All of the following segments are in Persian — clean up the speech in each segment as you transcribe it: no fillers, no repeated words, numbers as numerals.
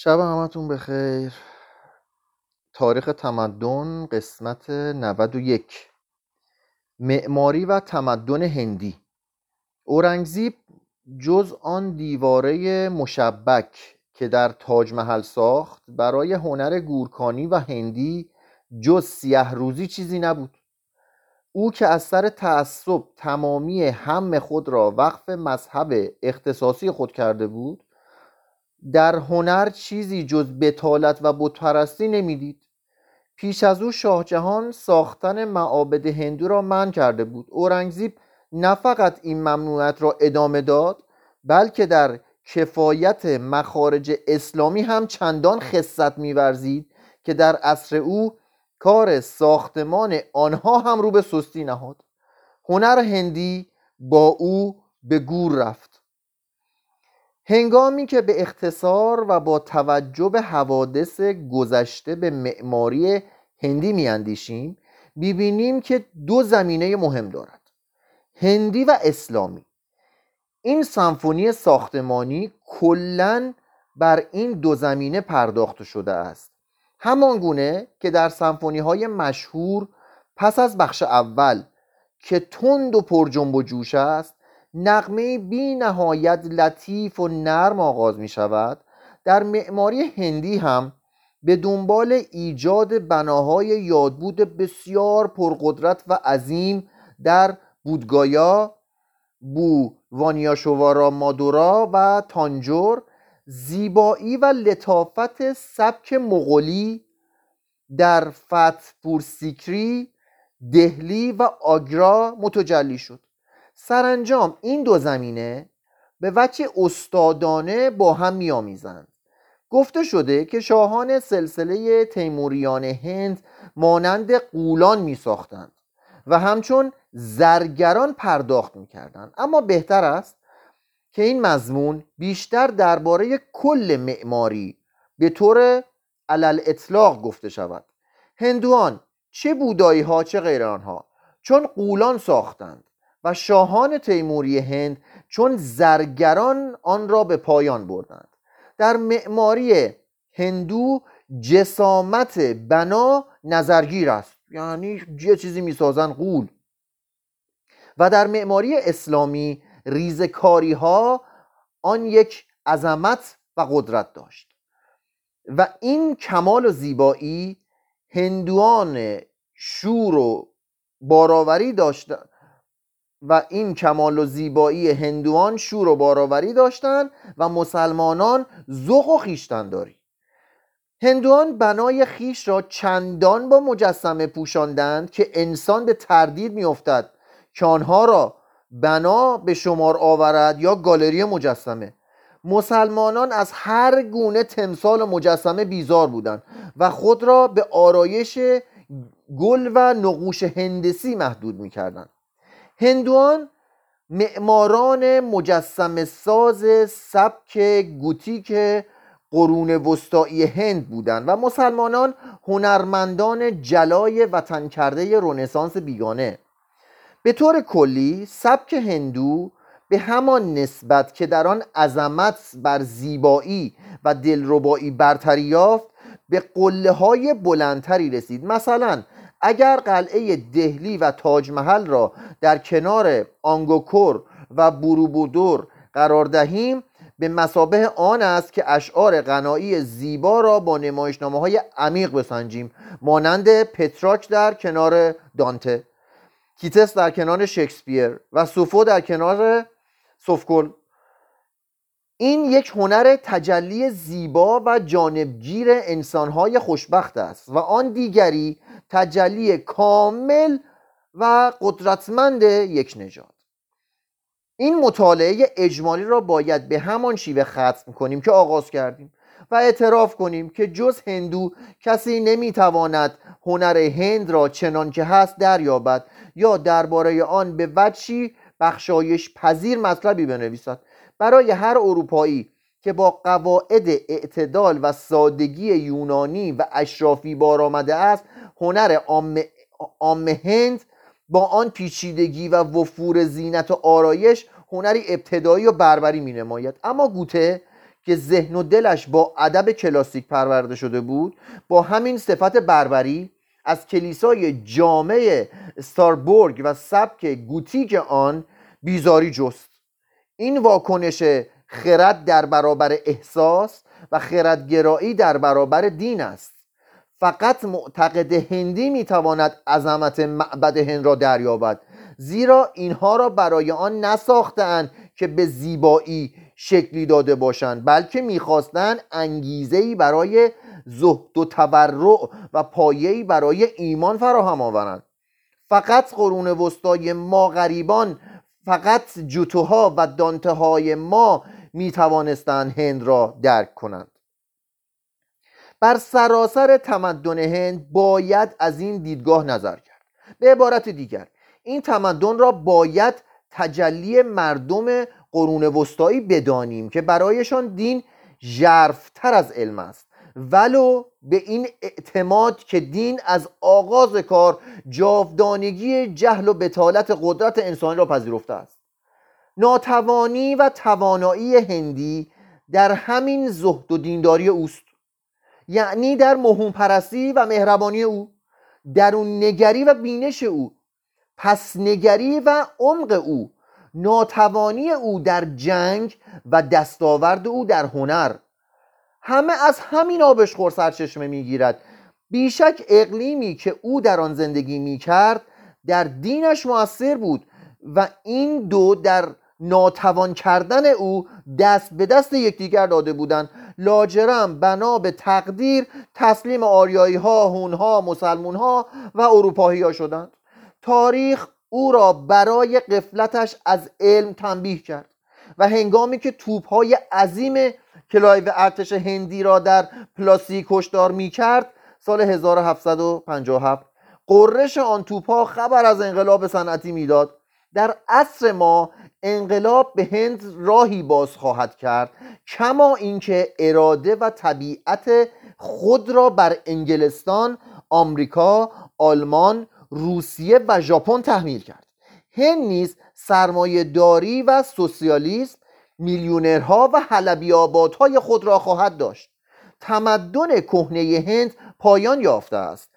شب همتون بخیر. تاریخ تمدن قسمت 91. معماری و تمدن هندی. اورنگزیب جز آن دیواره مشبک که در تاج محل ساخت، برای هنر گورکانی و هندی جز سیه روزی چیزی نبود. او که از سر تعصب تمامی هم خود را وقف مذهب اختصاصی خود کرده بود، در هنر چیزی جز بتالت و بتپرستی نمیدید. پیش از او شاه جهان ساختن معابد هندو را منع کرده بود. اورنگزیب نه فقط این ممنوعیت را ادامه داد، بلکه در کفایت مخارج اسلامی هم چندان خست می‌ورزید که در عصر او کار ساختمان آنها هم رو به سستی نهاد. هنر هندی با او به گور رفت. هنگامی که به اختصار و با توجه به حوادث گذشته به معماری هندی میاندیشیم، میبینیم که دو زمینه مهم دارد: هندی و اسلامی. این سمفونی ساختمانی کلاً بر این دو زمینه پرداخته شده است، همانگونه که در سمفونی‌های مشهور پس از بخش اول که تند و پر جنب و جوش است، نغمه بی نهایت لطیف و نرم آغاز می شود. در معماری هندی هم به دنبال ایجاد بناهای یادبود بسیار پرقدرت و عظیم در بودگایا، وانیاشوارا، مادورا و تانجور، زیبایی و لطافت سبک مغولی در فتفورسیکری، دهلی و آگرا متجلی شد. سرانجام این دو زمینه به وجه استادانه با هم می‌آمیزند. گفته شده که شاهان سلسله تیموریان هند مانند قولان می‌ساختند و همچون زرگران پرداخت می‌کردند، اما بهتر است که این مضمون بیشتر درباره کل معماری به طور علل اطلاق گفته شود. هندوان، چه بودایی ها چه غیر آنها، چون قولان ساختند و شاهان تیموری هند چون زرگران آن را به پایان بردند. در معماری هندو جسامت بنا نظرگیر است، یعنی یه چیزی میسازن قول، و در معماری اسلامی ریزکاری ها آن یک عظمت و قدرت داشت و این کمال و زیبایی هندوان شور و باراوری داشتند و مسلمانان ذوق و خویشتنداری. هندوان بنای خویش را چندان با مجسمه پوشاندند که انسان به تردید میافتد که آنها را بنا به شمار آورد یا گالری مجسمه. مسلمانان از هر گونه تمثال و مجسمه بیزار بودند و خود را به آرایش گل و نقوش هندسی محدود میکردند. هندوان معماران مجسمه ساز سبک گوتیک قرون وسطایی هند بودند و مسلمانان هنرمندان جلای وطن کرده رنسانس بیگانه. به طور کلی سبک هندو به همان نسبت که در آن عظمت بر زیبایی و دلربایی برتری یافت، به قله‌های بلندتری رسید. مثلا اگر قلعه دهلی و تاج محل را در کنار آنگکور و بروبودور قرار دهیم، به مثابه آن است که اشعار غنایی زیبا را با نمایشنامه‌های عمیق بسنجیم، مانند پتراک در کنار دانته، کیتس در کنار شکسپیر و سوفو در کنار سوفکل. این یک هنر تجلی زیبا و جانبگیر انسانهای خوشبخت است و آن دیگری تجلی کامل و قدرتمند یک نژاد. این مطالعه اجمالی را باید به همان شیوه ختم کنیم که آغاز کردیم و اعتراف کنیم که جز هندو کسی نمیتواند هنر هند را چنان که هست دریابد یا درباره آن به وجهی بخشایش پذیر مطلبی بنویسد. برای هر اروپایی که با قواعد اعتدال و سادگی یونانی و اشرافی بار آمده است، هنر عام هند با آن پیچیدگی و وفور زینت و آرایش هنری ابتدایی و بربری می نماید. اما گوته که ذهن و دلش با ادب کلاسیک پرورده شده بود، با همین صفت بربری از کلیسای جامع ستاربورگ و سبک گوتیک آن بیزاری جست. این واکنش خرد در برابر احساس و خردگرایی در برابر دین است. فقط معتقد هندی میتواند عظمت معبد هند را دریابد، زیرا اینها را برای آن نساختند که به زیبایی شکلی داده باشند، بلکه میخواستند انگیزه‌ای برای زهد و تبرع و پایه‌ای برای ایمان فراهم آورند. فقط قرون وسطای ما غریبان، فقط جوتوها و دانته های ما میتوانستند هند را درک کنند. بر سراسر تمدن هند باید از این دیدگاه نظر کرد. به عبارت دیگر، این تمدن را باید تجلی مردم قرون وسطایی بدانیم که برایشان دین ژرف‌تر از علم است، ولو به این اعتماد که دین از آغاز کار جاودانگی جهل و بتالت قدرت انسانی را پذیرفته است. ناتوانی و توانایی هندی در همین زهد و دینداری اوست، یعنی در مهمون‌پرستی و مهربانی او، درون‌نگری و بینش او، پس‌نگری و عمق او، ناتوانی او در جنگ و دستاورد او در هنر، همه از همین آبشخور سرچشمه میگیرد. بیشک اقلیمی که او در آن زندگی میکرد در دینش مؤثر بود و این دو در ناتوان کردن او دست به دست یکدیگر داده بودند، لاجرم بنا به تقدیر تسلیم آریایی ها، هون ها، مسلمون ها و اروپایی ها شدند. تاریخ او را برای غفلتش از علم تنبیه کرد و هنگامی که توپ‌های عظیم کلایو ارتش هندی را در پلاسی کشتار می‌کرد، سال 1757 قررش آن توپ‌ها خبر از انقلاب صنعتی می‌داد. در عصر ما انقلاب به هند راهی باز خواهد کرد، کما اینکه اراده و طبیعت خود را بر انگلستان، آمریکا، آلمان، روسیه و ژاپن تحمیل کرد. هند نیز سرمایه داری و سوسیالیسم، میلیونرها و حلبی آبادهای خود را خواهد داشت. تمدن کهنه هند پایان یافته است.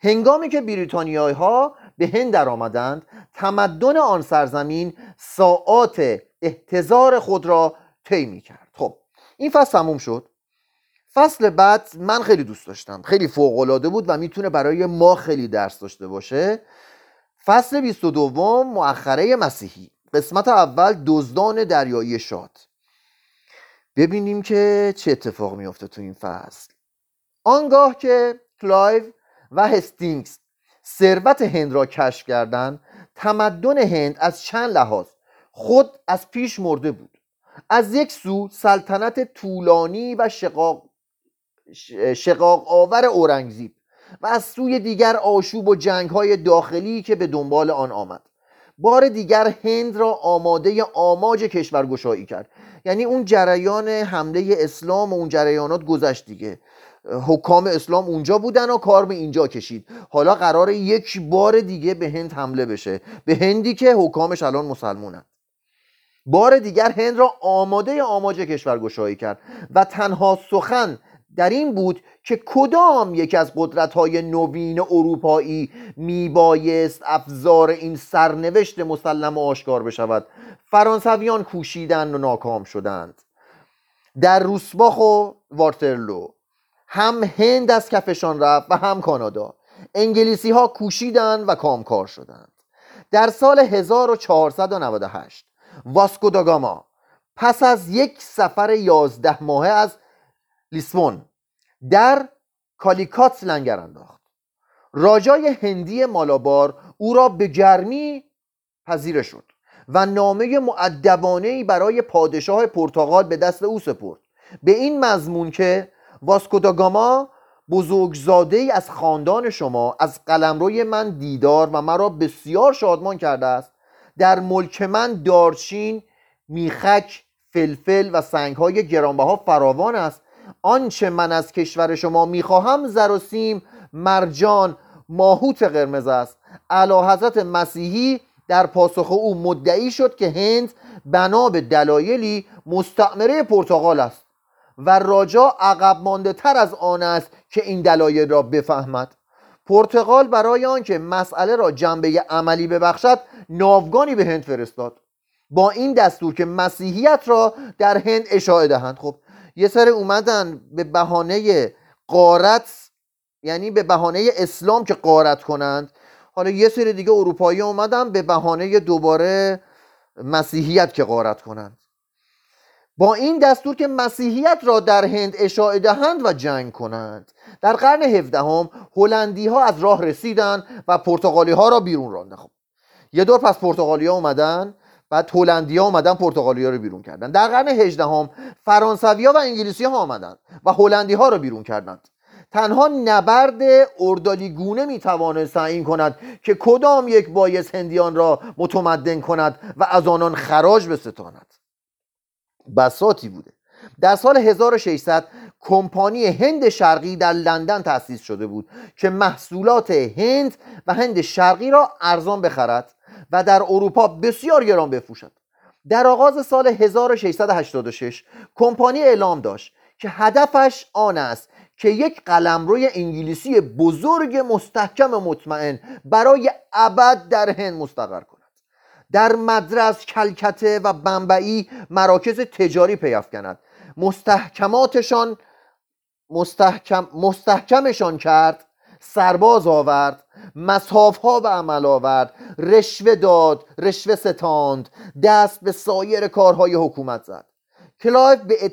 هنگامی که بریتانیایی ها به هند درآمدند، تمدن آن سرزمین ساعات احتضار خود را طی می‌کرد. خب این فصل تموم شد. فصل بعد من خیلی دوست داشتم، خیلی فوق‌العاده بود و میتونه برای ما خیلی درس داشته باشه. فصل 22، مؤخره مسیحی، قسمت اول، دزدان دریایی شاد. ببینیم که چه اتفاق میفته تو این فصل. آنگاه که کلایو و هستینگز ثروت هند را کشف کردند، تمدن هند از چند لحاظ خود از پیش مرده بود. از یک سو سلطنت طولانی و شقاق آور اورنگزیب و از سوی دیگر آشوب و جنگ‌های داخلی که به دنبال آن آمد. بار دیگر هند را آماده آماج کشورگشایی کرد، یعنی اون جریان حمله اسلام و اون جریانات گذشت دیگه. حکام اسلام اونجا بودن و کار به اینجا کشید. حالا قراره یک بار دیگه به هند حمله بشه، به هندی که حکامش الان مسلمونن. بار دیگر هند را آماده آماج کشورگشایی کرد و تنها سخن در این بود که کدام یک از قدرت‌های نوین اروپایی میبایست ابزار این سرنوشت مسلم آشکار بشود. فرانسویان کوشیدند و ناکام شدند. در روسباخ و واترلو هم هند از کفشان رفت و هم کانادا. انگلیسی‌ها کوشیدند و کامکار شدند. در سال 1498 واسکو دا گاما پس از یک سفر 11 ماهه از لیسبون در کالیکات لنگر انداخت. راجای هندی مالابار او را به گرمی پذیره شد و نامه مؤدبانه‌ای برای پادشاه پرتغال به دست او سپرد، به این مضمون که واسکو دا گاما بزرگزاده‌ای از خاندان شما از قلمروی من دیدار و مرا بسیار شادمان کرده است. در ملک من دارچین، میخک، فلفل و سنگ‌های گرانبها فراوان است. آنچه من از کشور شما میخواهم زر و سیم، مرجان، ماهوت قرمز است. اعلیحضرت مسیحی در پاسخ او مدعی شد که هند بنا به دلایلی مستعمره پرتغال است. و راجا عقب مانده تر از آن است که این دلایل را بفهمد. پرتغال برای آنکه مسئله را جنبه عملی ببخشد ناوگانی به هند فرستاد با این دستور که مسیحیت را در هند اشاعه دهند. خب یه سر اومدن به بهانه غارت، یعنی به بهانه اسلام که غارت کنند. حالا یه سری دیگه اروپایی اومدن به بهانه دوباره مسیحیت که غارت کنند. با این دستور که مسیحیت را در هند اشاعه دهند و جنگ کنند. در قرن 17 هلندی‌ها از راه رسیدند و پرتغالی‌ها را بیرون راندند. خب یه دور پس پرتغالی‌ها اومدن، بعد هلندی‌ها اومدن پرتغالی‌ها رو بیرون کردن. در قرن 18 فرانسوی‌ها و انگلیسی‌ها اومدن و هلندی‌ها رو بیرون کردند. تنها نبرد اردالیگونه میتواند تعیین کند که کدام یک بایست هندیان را متمدن کند و از آنان خراج بستاند. بساطی بوده. در سال 1600 کمپانی هند شرقی در لندن تأسیس شده بود که محصولات هند و هند شرقی را ارزان بخرد و در اروپا بسیار گران بفروشد. در آغاز سال 1686 کمپانی اعلام داشت که هدفش آن است که یک قلمروی انگلیسی بزرگ مستحکم و مطمئن برای ابد در هند مستقر کند. در مدرس، کلکته و بمبئی مراکز تجاری پی افکند. مستحکمشان کرد، سرباز آورد، مصحاف‌ها به عمل آورد، رشوه داد، رشوه ستاند، دست به سایر کارهای حکومت زد. کلایو به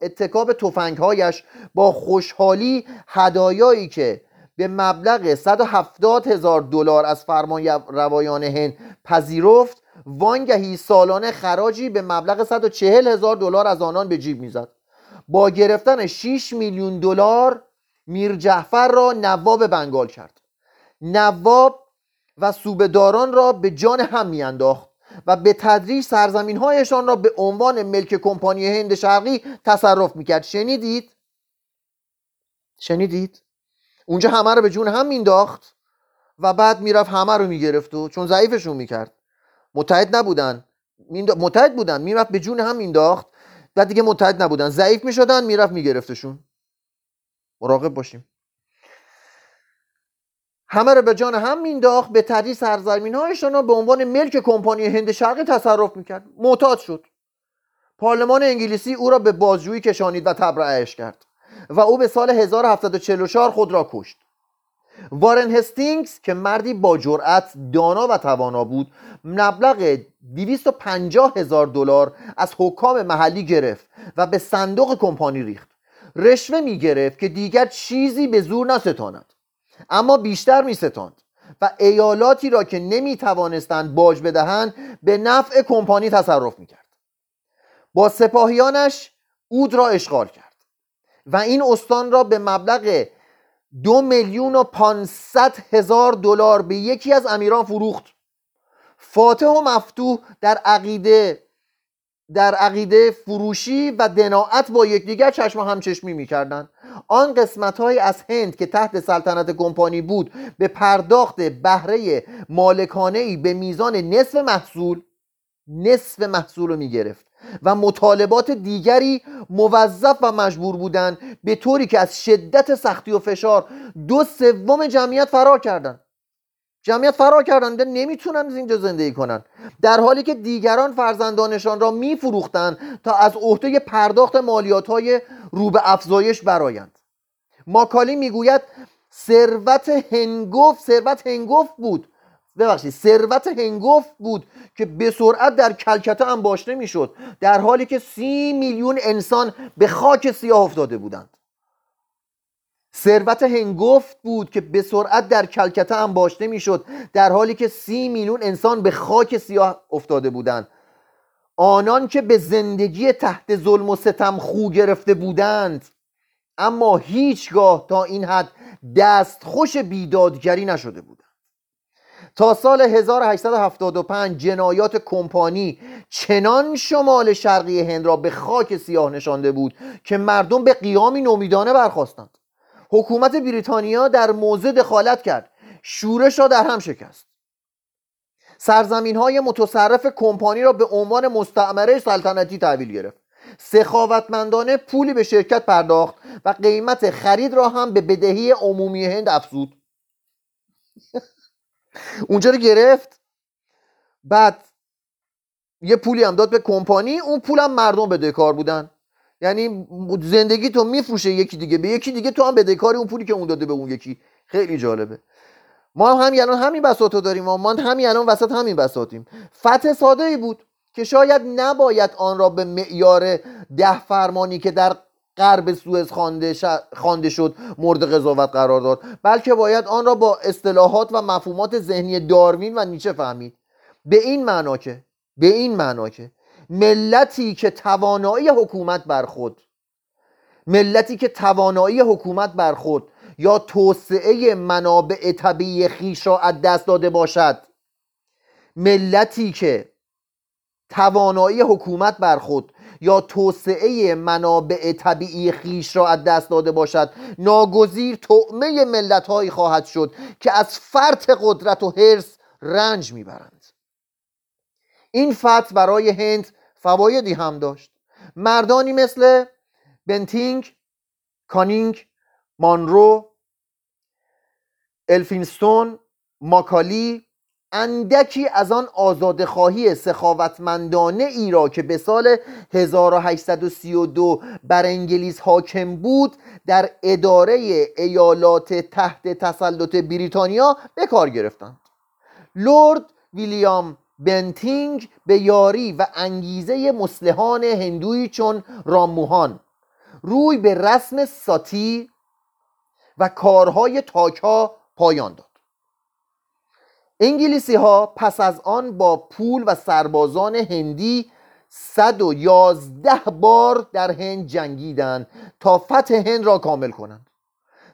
اتکاب تفنگهایش با خوشحالی هدایایی که به مبلغ $170,000 از فرمان روایان هند پذیرفت، وانگهی سالانه خراجی به مبلغ $140,000 از آنان به جیب میزد. با گرفتن $6 میلیون میر جعفر را نواب بنگال کرد. نواب و صوبه‌داران را به جان هم میانداخت و به تدریج سرزمین‌هایشان را به عنوان ملک کمپانی هند شرقی تصرف میکرد. شنیدید؟ اونجا همه رو به جون هم مینداخت و بعد میرفت همه رو میگرفت و چون ضعیفشون میکرد، متحد بودن میرفت به جون هم مینداخت، بعد دیگه متحد نبودن، ضعیف میشدن، میرفت میگرفتشون. مراقب باشیم. همه رو به جان هم مینداخت، به تدریج سرزمین‌هایشان را به عنوان ملک کمپانی هند شرقی تصرف میکرد. معتاد شد. پارلمان انگلیسی او را به بازجویی کشانید و تبرئه‌اش کرد و او به سال 1744 خود را کشت. وارن هستینگز که مردی با جرأت، دانا و توانا بود، مبلغ $250,000 از حکام محلی گرفت و به صندوق کمپانی ریخت. رشوه می گرفت که دیگر چیزی به زور نستاند، اما بیشتر می ستاند و ایالاتی را که نمی توانستند باج بدهند به نفع کمپانی تصرف می کرد. با سپاهیانش اود را اشغال کرد و این استان را به مبلغ $2,500,000 به یکی از امیران فروخت. فاتح و مفتوح در عقیده فروشی و دناعت با یکدیگر چشم همچشمی می‌کردند. آن قسمت‌های از هند که تحت سلطنت کمپانی بود به پرداخت بهره مالکانه‌ای به میزان نصف محصول رو می‌گرفت و مطالبات دیگری موظف و مجبور بودند، به طوری که از شدت سختی و فشار 2/3 جمعیت فرار کردند. نمیتونن از اینجا زندگی کنن، در حالی که دیگران فرزندانشان را میفروختند تا از عهده پرداخت مالیات‌های رو به افزایش برآیند. ماکالی میگوید ثروت هنگفت بود که به سرعت در کلکته انباشته میشد، در حالی که 30 میلیون انسان به خاک سیاه افتاده بودند. آنان که به زندگی تحت ظلم و ستم خو گرفته بودند، اما هیچگاه تا این حد دستخوش بیدادگری نشده بودند. تا سال 1875 جنایات کمپانی چنان شمال شرقی هند را به خاک سیاه نشانده بود که مردم به قیامی نومیدانه برخاستند. حکومت بریتانیا در موضع دخالت کرد، شورش را در هم شکست. سرزمین‌های متصرف کمپانی را به عنوان مستعمره سلطنتی تحویل گرفت. سخاوتمندانه پولی به شرکت پرداخت و قیمت خرید را هم به بدهی عمومی هند افزود. اونجا رو گرفت، بعد یه پولی هم داد به کمپانی، اون پول هم مردم بدهکار بودن. یعنی زندگی تو میفروشه یکی دیگه، به یکی دیگه تو هم بدهکاری اون پولی که اون داده به اون یکی. خیلی جالبه. ما هم الان همین بساطو داریم، ما همین الان وسط همین بساطیم. فتح ساده‌ای بود که شاید نباید آن را به معیار 10 فرمانی که در غرب سوئز خوانده شد مورد قضاوت قرار داد، بلکه باید آن را با اصطلاحات و مفاهیم ذهنی داروین و نیچه فهمید. به این معنا که ملتی که توانایی حکومت بر خود، یا توسعه منابع طبیعی خویش را از دست داده باشد، ناگزیر طعمه ملت‌هایی خواهد شد که از فرط قدرت و حرص رنج میبرند. این فتح برای هند فوایدی هم داشت. مردانی مثل بنتینگ، کانینگ، مانرو، الفینستون، ماکالی اندکی از آن آزادخواهی سخاوتمندانه ای را که به سال 1832 بر انگلیس حاکم بود در اداره ایالات تحت تسلط بریتانیا به کار گرفتند. لورد ویلیام بنتینگ به یاری و انگیزه مصلحان هندویی چون راموهان روی به رسم ساتی و کارهای تاکا پایان داد. انگلیسی ها پس از آن با پول و سربازان هندی 111 بار در هند جنگیدند تا فتح هند را کامل کنند.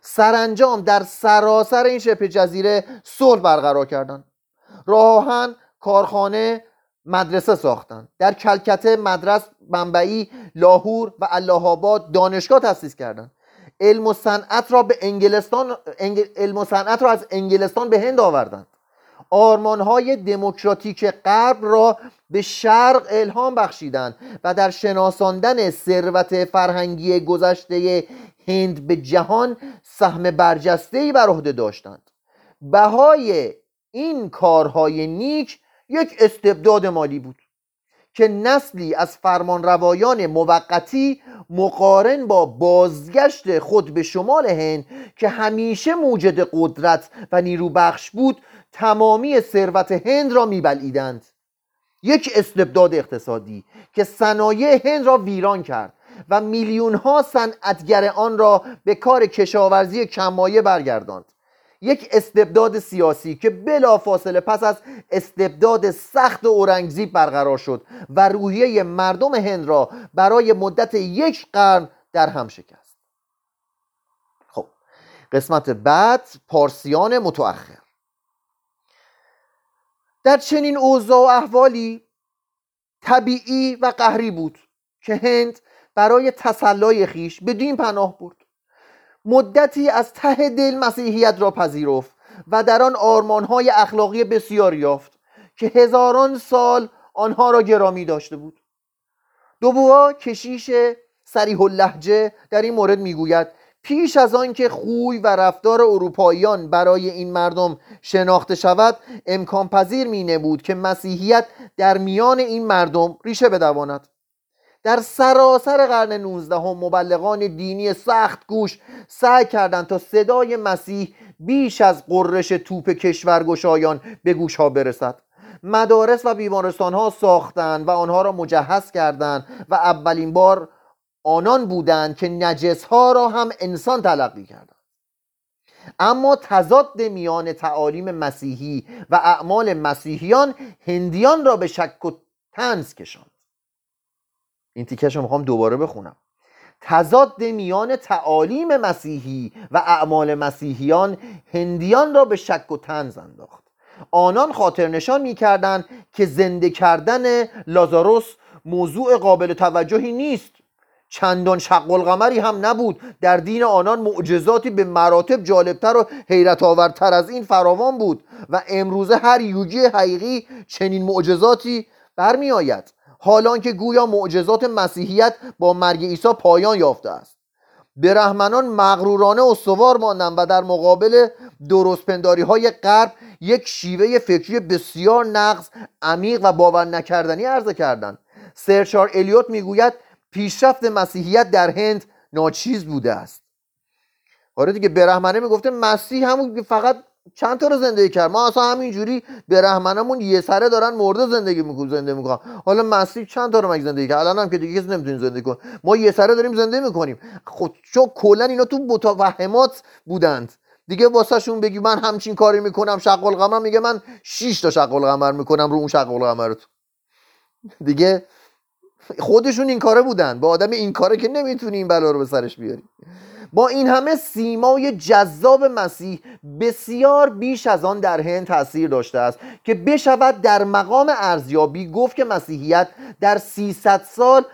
سرانجام در سراسر این شبه جزیره صلح برقرار کردند. راه آهن، کارخانه، مدرسه ساختند. در کلکته، مدرس، بمبئی، لاهور و الله آباد دانشگاه تأسیس کردند. علم و صنعت را از انگلستان به هند آوردند. آرمان‌های دموکراتیک غرب را به شرق الهام بخشیدند و در شناساندن ثروت فرهنگی گذشته هند به جهان سهم برجسته‌ای بر عهده داشتند. بهای این کارهای نیک یک استبداد مالی بود که نسلی از فرمانروایان موقتی مقارن با بازگشت خود به شمال هند که همیشه موجد قدرت و نیروبخش بود تمامی ثروت هند را می‌بلعیدند. یک استبداد اقتصادی که صنایع هند را ویران کرد و میلیون‌ها صنعتگر آن را به کار کشاورزی کمایه برگرداند. یک استبداد سیاسی که بلافاصله پس از استبداد سخت اورنگزیب برقرار شد و روحیه مردم هند را برای مدت 1 قرن در هم شکست. خب، قسمت بعد، پارسیان متأخر. در چنین اوضاع و احوالی طبیعی و قهری بود که هند برای تسلای خویش به دین پناه برد. مدتی از ته دل مسیحیت را پذیرفت و در آن آرمان‌های اخلاقی بسیار یافت که هزاران سال آنها را گرامی داشته بود. دوبوا کشیش صریح اللهجه در این مورد میگوید: پیش از آن که خوی و رفتار اروپاییان برای این مردم شناخته شود، امکان پذیر مینمود که مسیحیت در میان این مردم ریشه بدواند. در سراسر قرن 19 مبلغان دینی سخت گوش سعی کردند تا صدای مسیح بیش از قرش توپ کشورگشایان به گوش ها برسد. مدارس و بیمارستان ها ساختند و آنها را مجهز کردند و اولین بار آنان بودند که نجس ها را هم انسان تلقی کردند. اما تضاد میان تعالیم مسیحی و اعمال مسیحیان هندیان را به شک و طنز کشاند. این تیکش رو میخوام دوباره بخونم. تضاد میان تعالیم مسیحی و اعمال مسیحیان هندیان را به شک و طنز انداخت. آنان خاطر نشان میکردند که زنده کردن لازاروس موضوع قابل توجهی نیست. چندان شق القمری هم نبود. در دین آنان معجزاتی به مراتب جالبتر و حیرت آورتر از این فراوان بود و امروزه هر یوگی حقیقی چنین معجزاتی برمی آید. حالان که گویا معجزات مسیحیت با مرگ عیسی پایان یافته است. برهمنان مغرورانه استوار ماندند و در مقابل درستپنداری‌های غرب یک شیوه فکری بسیار نقص، عمیق و باور نکردنی عرضه کردند. سر چارلز الیوت میگوید پیشرفت مسیحیت در هند ناچیز بوده است. آره دیگه، برهمنه میگفته مسیح همون فقط چند تا رو زندگی کرد، ما اصلا همینجوری برهمنامون یه سره دارن مرده زندگی میکنن، حالا مسیح چند تا رو مگه زندگی کرد؟ الان هم که دیگه کسی نمیتونیم زندگی کنیم، ما یه سره داریم زندگی میکنیم. خب چون کلا اینا تو متوهمات بودند دیگه، واسهشون بگی من همچین کاری میکنم شق القمر، میگه من 6 تا شق القمر میکنم رو اون شق القمر دیگه، خودشون این کاره بودن. با آدم این کاره که نمیتونی این بلا رو به سرش بیاری. با این همه سیمای جذاب مسیح بسیار بیش از آن در هند تأثیر داشته است که بشود در مقام ارزیابی گفت که مسیحیت در 300 سال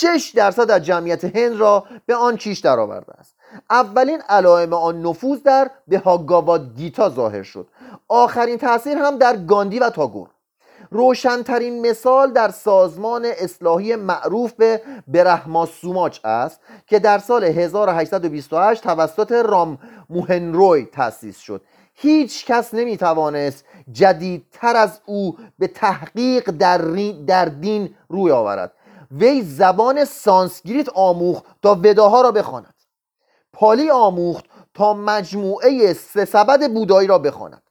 6% از جمعیت هند را به آن کیش درآورده است. اولین علائم آن نفوذ در بهاگاواد گیتا ظاهر شد، آخرین تأثیر هم در گاندی و تاگور. روشنترین مثال در سازمان اصلاحی معروف به برهمو سماج است که در سال 1828 توسط راموهان روی تأسیس شد. هیچ کس نمیتوانست جدیدتر از او به تحقیق در دین روی آورد. وی زبان سانسکریت آموخت تا وداها را بخواند، پالی آموخت تا مجموعه 3 سبد بودایی را بخواند،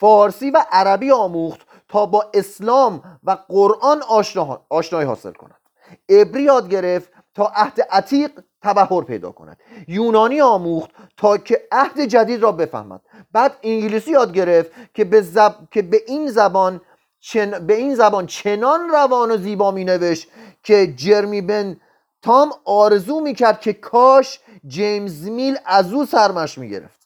فارسی و عربی آموخت تا با اسلام و قرآن آشنایی حاصل کند، عبری یاد گرفت تا عهد عتیق تبحر پیدا کند، یونانی آموخت تا که عهد جدید را بفهمد، بعد انگلیسی یاد گرفت که به این زبان چنان روان و زیبا می نوشت که جرمی بن تام آرزو می کرد که کاش جیمز میل از او سرمش می گرفت.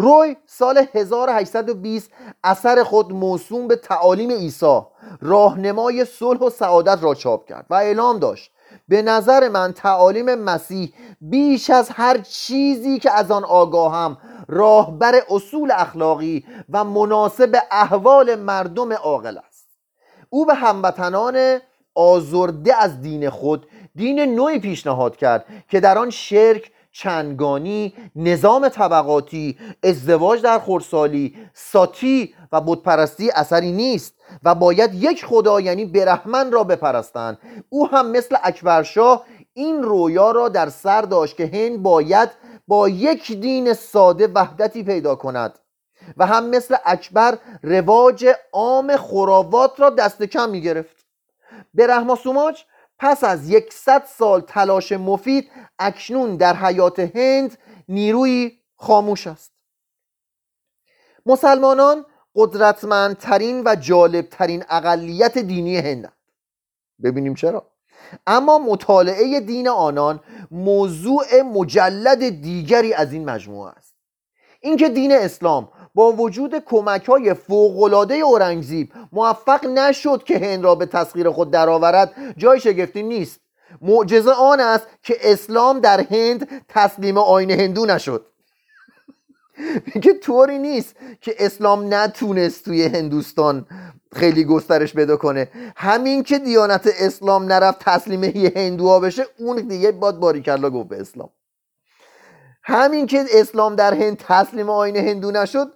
روی سال 1820 اثر خود موسوم به تعالیم عیسی، راهنمای صلح و سعادت را چاپ کرد و اعلام داشت: به نظر من تعالیم مسیح بیش از هر چیزی که از آن آگاهم راهبر اصول اخلاقی و مناسب احوال مردم عاقل است. او به هموطنان آزرده از دین خود دین نوعی پیشنهاد کرد که در آن شرک، چنگانی، نظام طبقاتی، ازدواج در خردسالی، ساتی و بتپرستی اثری نیست و باید یک خدا یعنی برهمن را بپرستند. او هم مثل اکبرشاه این رویا را در سر داشت که هند باید با یک دین ساده وحدتی پیدا کند و هم مثل اکبر رواج عام خرافات را دست کم می گرفت. برهمو سماج پس از 100 سال تلاش مفید اکنون در حیات هند نیروی خاموش است. مسلمانان قدرتمندترین و جالبترین اقلیت دینی هندند. ببینیم چرا؟ اما مطالعه دین آنان موضوع مجلد دیگری از این مجموعه است. اینکه دین اسلام با وجود کمک‌های فوق‌العاده اورنگزیب موفق نشد که هند را به تسخیر خود درآورد جای شگفتی نیست. معجزه آن است که اسلام در هند تسلیم آیین هندو نشد. میگه طوری نیست که اسلام نتونست توی هندوستان خیلی گسترش پیدا کنه، همین که دیانت اسلام نرفت تسلیم هندوها بشه، اون دیگه باد باریکلا گفت به اسلام. همین که اسلام در هند تسلیم آیین هندو نشد،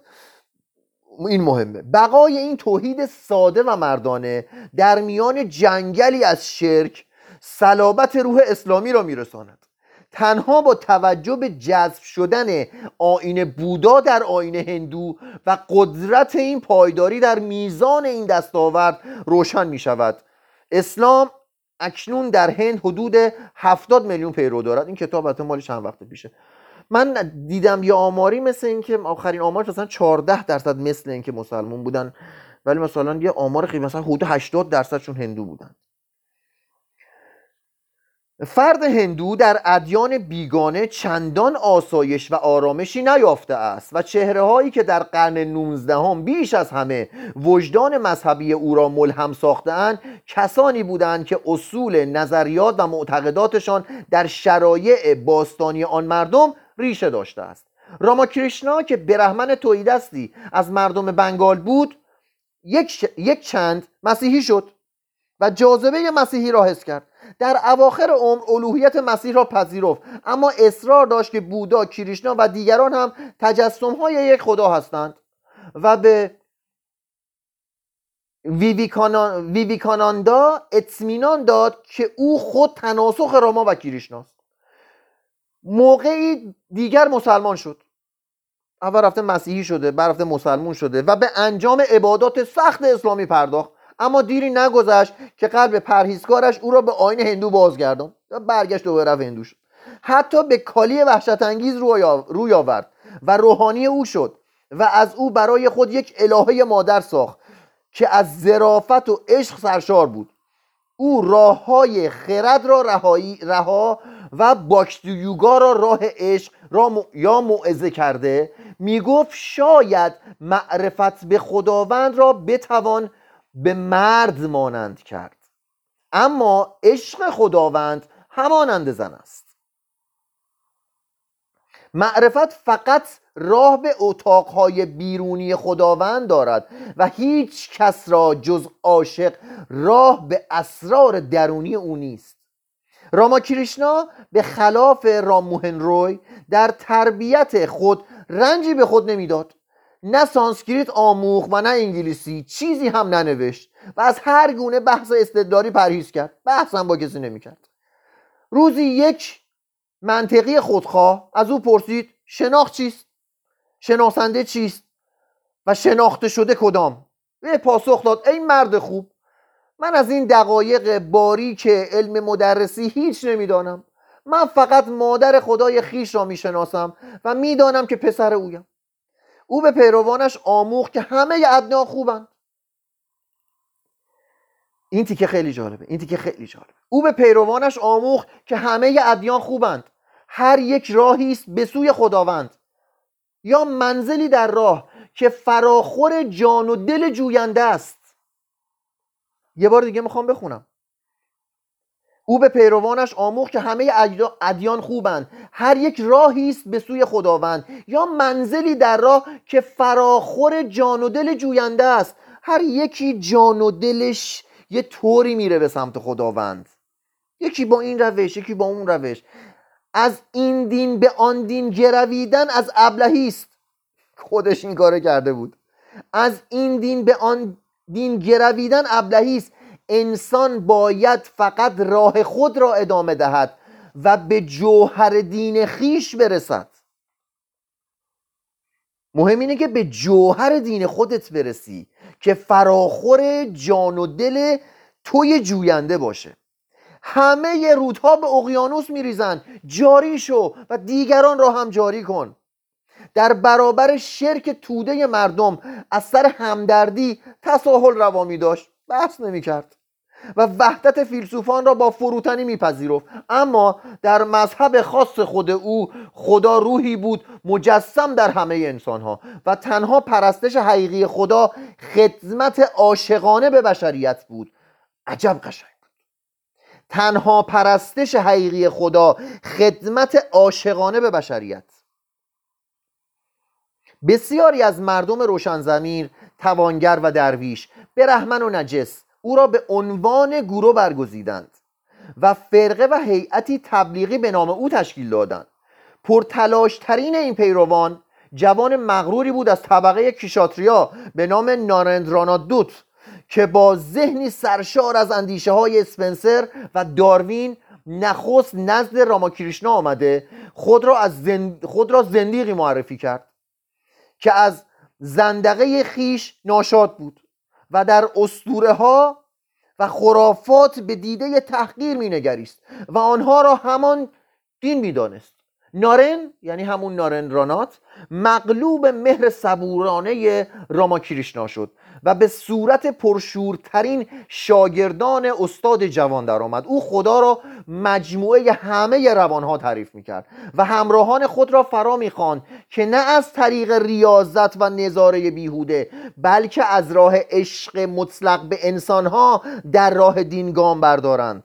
این مهمه. بقای این توحید ساده و مردانه در میان جنگلی از شرک صلابت روح اسلامی را میرساند. تنها با توجه به جذب شدن آیین بودا در آیین هندو و قدرت این پایداری در میزان این دستاورد روشن می شود. اسلام اکنون در هند حدود 70 میلیون پیرو دارد. این کتاب البته مال چند وقت پیشه. من دیدم یه آماری مثل این که آخرین آمار مثلا 14% مثل این که مسلمان بودن، ولی مثلا یه آمار خیلی مثلا حدود 80%شون هندو بودن. فرد هندو در ادیان بیگانه چندان آسایش و آرامشی نیافته است و چهره هایی که در قرن 19 هم بیش از همه وجدان مذهبی او را ملهم ساختند کسانی بودند که اصول، نظریات و معتقداتشان در شرایع باستانی آن مردم ریشه داشته است. راماکریشنا که برهمن توحیدستی از مردم بنگال بود یک چند مسیحی شد و جاذبه مسیحی را حس کرد. در اواخر عمر الوهیت مسیح را پذیرفت، اما اصرار داشت که بودا، کریشنا و دیگران هم تجسم‌های یک خدا هستند و به ویبی کاناندا اطمینان داد که او خود تناسخ راما و کریشناست. موقعی دیگر مسلمان شد. اول رفته مسیحی شده، بعد رفته مسلمان شده و به انجام عبادات سخت اسلامی پرداخت، اما دیری نگذشت که قلب پرهیزکارش او را به آیین هندو بازگرداند و برگشت دوباره هندو شد. حتی به کالی وحشت انگیز روی آورد و روحانی او شد و از او برای خود یک الهه مادر ساخت که از ظرافت و عشق سرشار بود. او راههای خرد را رها و باکتی یوگا را راه عشق را یا موعظه کرده می گفت شاید معرفت به خداوند را بتوان به مرد مانند کرد، اما عشق خداوند همانند زن است. معرفت فقط راه به اتاقهای بیرونی خداوند دارد و هیچ کس را جز عاشق راه به اسرار درونی او نیست. راماکریشنا به خلاف راموهان روی در تربیت خود رنجی به خود نمیداد. نه سانسکریت آموخت و نه انگلیسی، چیزی هم ننوشت و از هر گونه بحث استدلالی پرهیز کرد. بحث هم با کسی نمیکرد. روزی یک منطقی خودخواه از او پرسید شناخت چیست؟ شناسنده چیست؟ و شناخته شده کدام؟ به پاسخ داد ای مرد خوب، من از این دقایق باریک علم مدرسی هیچ نمیدانم. من فقط مادر خدای خیش را میشناسم و میدانم که پسر اویم. او به پیروانش آموخت که همه ادیان خوبند. این تیکه خیلی جالبه. او به پیروانش آموخت که همه ادیان خوبند. هر یک راهی است به سوی خداوند یا منزلی در راه که فراخور جان و دل جوینده است. یه بار دیگه میخوام بخونم. او به پیروانش آموخت که همه ادیان خوبند. هر یک راهی است به سوی خداوند یا منزلی در راه که فراخور جان و دل جوینده است. هر یکی جان و دلش یه طوری میره به سمت خداوند، یکی با این روش، یکی با اون روش. از این دین به آن دین گرویدن از ابلهی است. خودش این کارو کرده بود. از این دین به آن دین گرویدن ابلهی است. انسان باید فقط راه خود را ادامه دهد و به جوهر دین خیش برسد. مهم اینه که به جوهر دین خودت برسی که فراخور جان و دل توی جوینده باشه. همه رودها به اقیانوس میریزن، جاری شو و دیگران را هم جاری کن. در برابر شرک توده مردم از سر همدردی تساهل روا می داشت، بحث نمی کرد و وحدت فیلسوفان را با فروتنی میپذیرفت. اما در مذهب خاص خود او خدا روحی بود مجسم در همه انسانها و تنها پرستش حقیقی خدا خدمت عاشقانه به بشریت بود. عجب قشنگ. تنها پرستش حقیقی خدا خدمت عاشقانه به بشریت. بسیاری از مردم روشنضمیر، توانگر و درویش، برهمن و نجس او را به عنوان گورو برگزیدند و فرقه و هیئتی تبلیغی به نام او تشکیل دادند. پرتلاشترین این پیروان جوان مغروری بود از طبقه کیشاتریا به نام نارندرانات دوت که با ذهنی سرشار از اندیشه های اسپنسر و داروین نخست نزد راماکریشنا آمده خود را زندیقی معرفی کرد که از زندقه خیش ناشاد بود و در اسطوره ها و خرافات به دیده تحقیر می نگریست و آنها را همان دین می دانست. نارن یعنی همون نارندرانات مغلوب مهر صبورانه راماکریشنا شد و به صورت پرشورترین شاگردان استاد جوان در آمد. او خدا را مجموعه همه روانها تعریف میکرد و همراهان خود را فرا میخواند که نه از طریق ریاضت و نظاره بیهوده بلکه از راه عشق مطلق به انسانها در راه دین گام بردارند.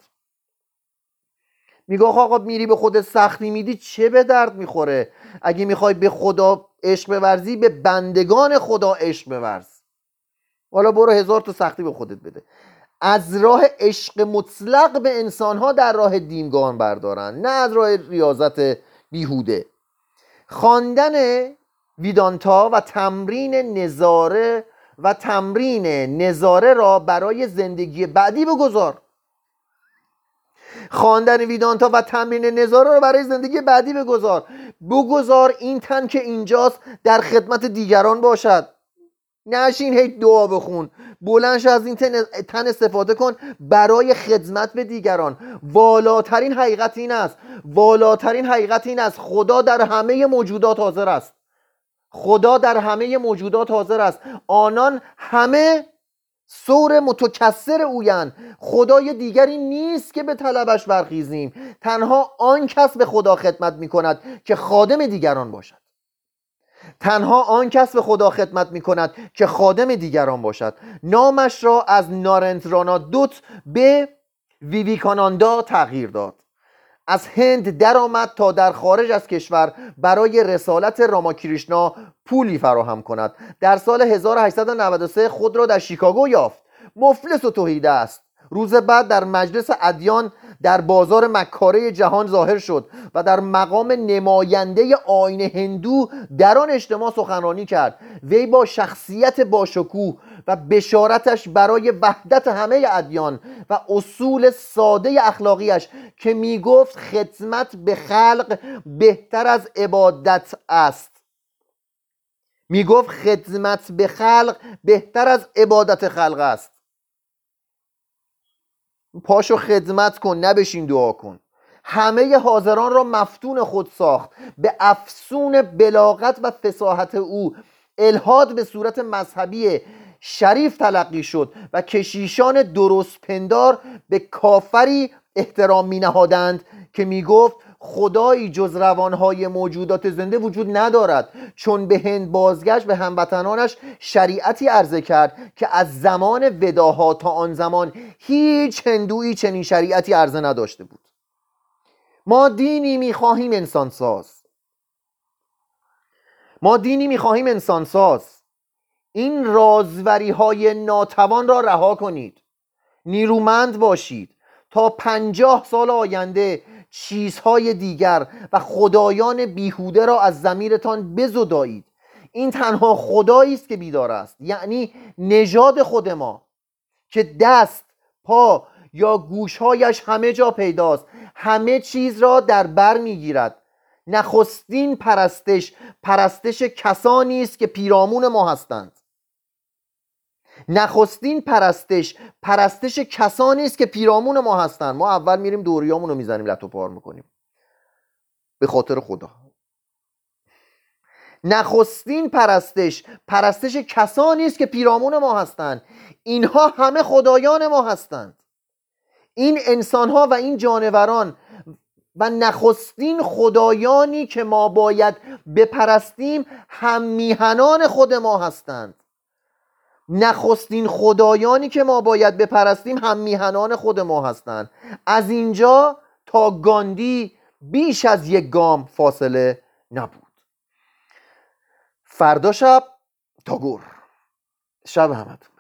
میگه آقا میری به خودت سختی میدی، چه به درد میخوره؟ اگه میخوای به خدا عشق بورزی به بندگان خدا عشق بورز، والا برو 1000 تا سختی به خودت بده. از راه عشق مطلق به انسانها در راه دین گام بردارند، نه از راه ریاضت بیهوده. خواندن ویدانتا و تمرین نظاره را برای زندگی بعدی بگذار. خواندن ویدانتا و تمرین نظاره را برای زندگی بعدی بگذار این تن که اینجاست در خدمت دیگران باشد. نشین هی دعا بخون، بلند شو از این تن استفاده کن برای خدمت به دیگران. والاترین حقیقت این است خدا در همه موجودات حاضر است. آنان همه سور متکثر اویند. خدای دیگری نیست که به طلبش برخیزیم. تنها آن کس به خدا خدمت می‌کند که خادم دیگران باشد. نامش را از نارندرانات دوت به ویبی کاناندا تغییر داد. از هند درآمد تا در خارج از کشور برای رسالت راماکریشنا پولی فراهم کند. در سال 1893 خود را در شیکاگو یافت. مفلس و توحیده است. روز بعد در مجلس ادیان در بازار مکاره جهان ظاهر شد و در مقام نماینده آیین هندو در آن اجتماع سخنرانی کرد. وی با شخصیت باشکوه و بشارتش برای وحدت همه ادیان و اصول ساده اخلاقیش که میگفت خدمت به خلق بهتر از عبادت است، پاشو خدمت کن، نبشین دعا کن. همه حاضران را مفتون خود ساخت. به افسون بلاغت و فصاحت او الحاد به صورت مذهبی شریف تلقی شد و کشیشان درست پندار به کافری احترام می نهادند که می گفت خدایی جز روانهای موجودات زنده وجود ندارد. چون به هند بازگشت به هموطنانش شریعتی عرضه کرد که از زمان وداها تا آن زمان هیچ هندویی چنین شریعتی عرضه نداشته بود. ما دینی می‌خواهیم انسان‌ساز. این رازوری‌های ناتوان را رها کنید. نیرومند باشید. تا 50 سال آینده چیزهای دیگر و خدایان بیهوده را از ضمیرتان بزدایید. این تنها خدایی است که بیدار است، یعنی نژاد خود ما که دست، پا یا گوشهایش همه جا پیداست، همه چیز را در بر میگیرد. نخستین پرستش کسانی است که پیرامون ما هستند. پرستش کسانی است که پیرامون ما هستند. ما اول میریم دوریامون رو میزنیم، لت و پار میکنیم به خاطر خدا. پرستش کسانی است که پیرامون ما هستند. اینها همه خدایان ما هستند. این انسانها و این جانوران و نخستین خدایانی که ما باید بپرستیم هم میهنان خود ما هستند. از اینجا تا گاندی بیش از 1 گام فاصله نبود. فردا شب تاگور. شب همتون.